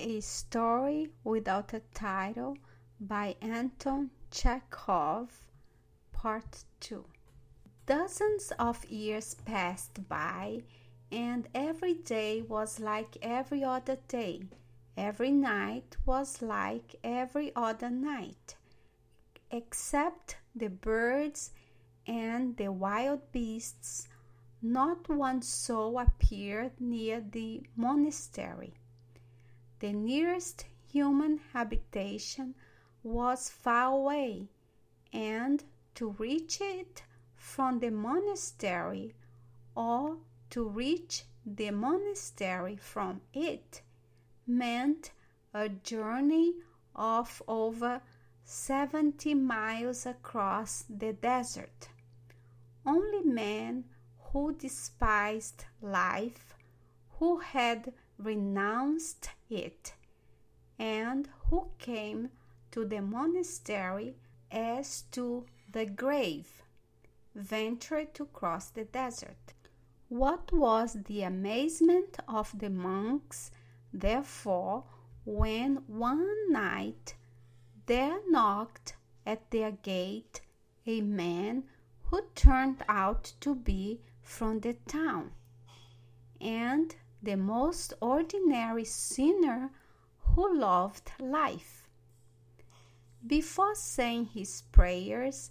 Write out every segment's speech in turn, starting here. A Story Without a Title by Anton Chekhov, Part 2. Dozens of years passed by, and every day was like every other day. Every night was like every other night, except the birds and the wild beasts. Not one soul appeared near the monastery. The nearest human habitation was far away, and to reach it from the monastery, or to reach the monastery from it, meant a journey of over 70 miles across the desert. Only men who despised life, who had renounced it, and who came to the monastery as to the grave, ventured to cross the desert. What was the amazement of the monks, therefore, when one night there knocked at their gate a man who turned out to be from the town, and the most ordinary sinner who loved life. Before saying his prayers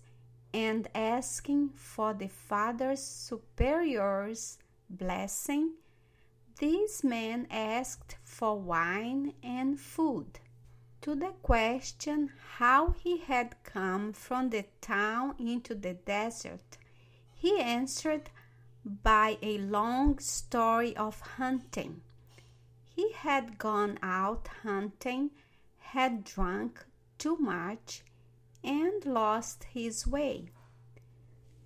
and asking for the Father Superior's blessing, this man asked for wine and food. To the question how he had come from the town into the desert, he answered by a long story of hunting. He had gone out hunting, had drunk too much, and lost his way.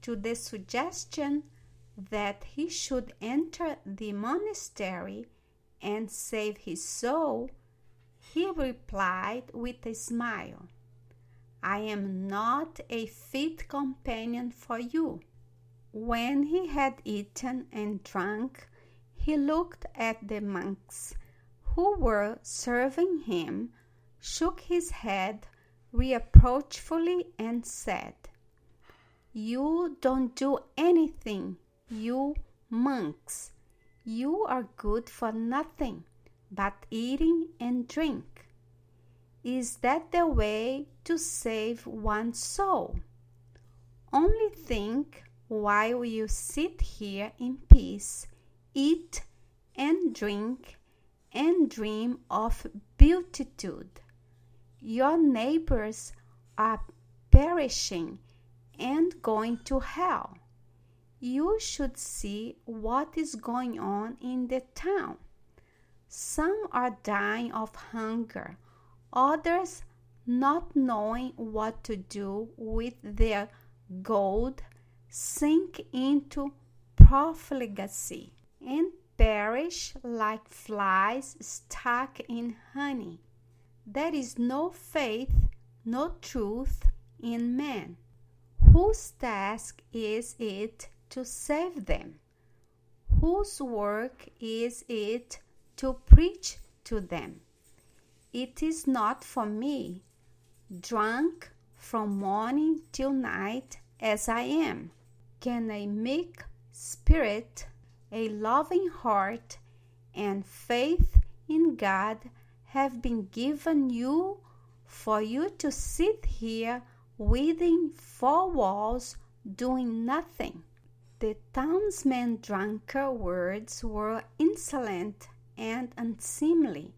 To the suggestion that he should enter the monastery and save his soul, he replied with a smile, "I am not a fit companion for you." When he had eaten and drunk, he looked at the monks who were serving him, shook his head reproachfully, and said, "You don't do anything, you monks. You are good for nothing but eating and drink. Is that the way to save one's soul? Only think, while you sit here in peace, eat and drink and dream of beatitude, your neighbors are perishing and going to hell. You should see what is going on in the town. Some are dying of hunger, others not knowing what to do with their gold, sink into profligacy and perish like flies stuck in honey. There is no faith, no truth in man. Whose task is it to save them? Whose work is it to preach to them? It is not for me, drunk from morning till night as I am. Can a meek spirit, a loving heart, and faith in God have been given you for you to sit here within four walls doing nothing?" The townsman's drunken words were insolent and unseemly,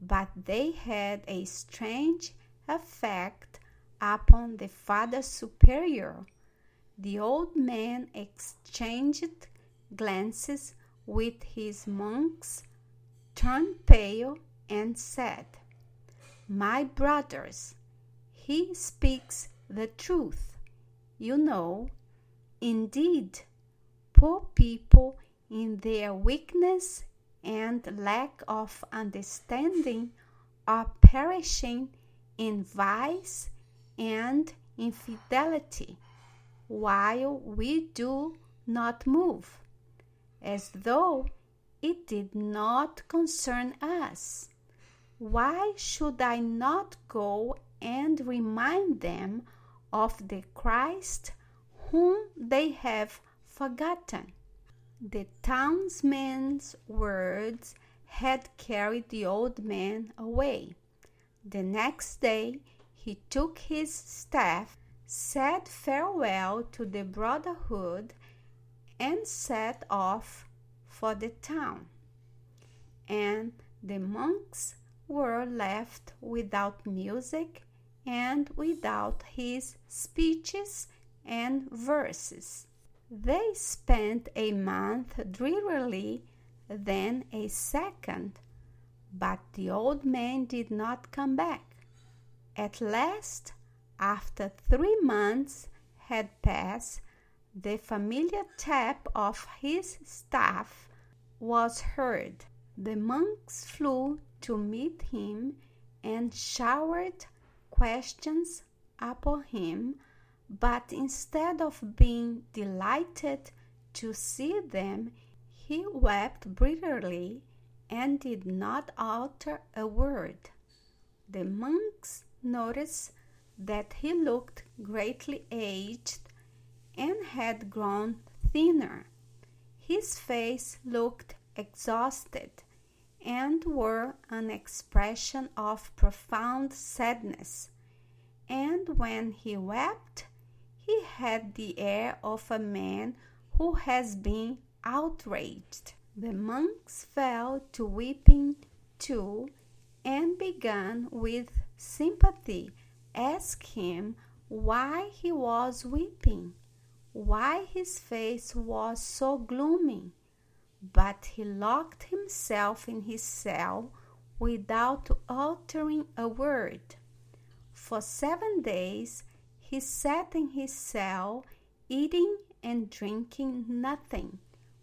but they had a strange effect upon the Father Superior. The old man exchanged glances with his monks, turned pale, and said, "My brothers, he speaks the truth. You know, indeed, poor people in their weakness and lack of understanding are perishing in vice and infidelity, while we do not move, as though it did not concern us. Why should I not go and remind them of the Christ whom they have forgotten? The townsman's words had carried the old man away. The next day he took his staff, said farewell to the brotherhood, and set off for the town. And the monks were left without music and without his speeches and verses. They spent a month drearily, then a second, but the old man did not come back. At last, after 3 months had passed, the familiar tap of his staff was heard. The monks flew to meet him and showered questions upon him, but instead of being delighted to see them, he wept bitterly and did not utter a word. The monks noticed that he looked greatly aged and had grown thinner. His face looked exhausted, and wore an expression of profound sadness, and when he wept, he had the air of a man who has been outraged. The monks fell to weeping too, and began with sympathy ask him why he was weeping, why his face was so gloomy. But he locked himself in his cell without uttering a word. For 7 days he sat in his cell, eating and drinking nothing,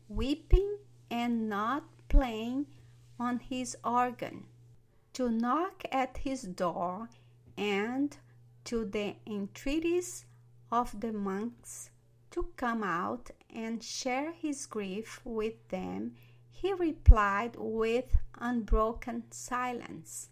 weeping and not playing on his organ. To knock at his door and to the entreaties of the monks to come out and share his grief with them, he replied with unbroken silence.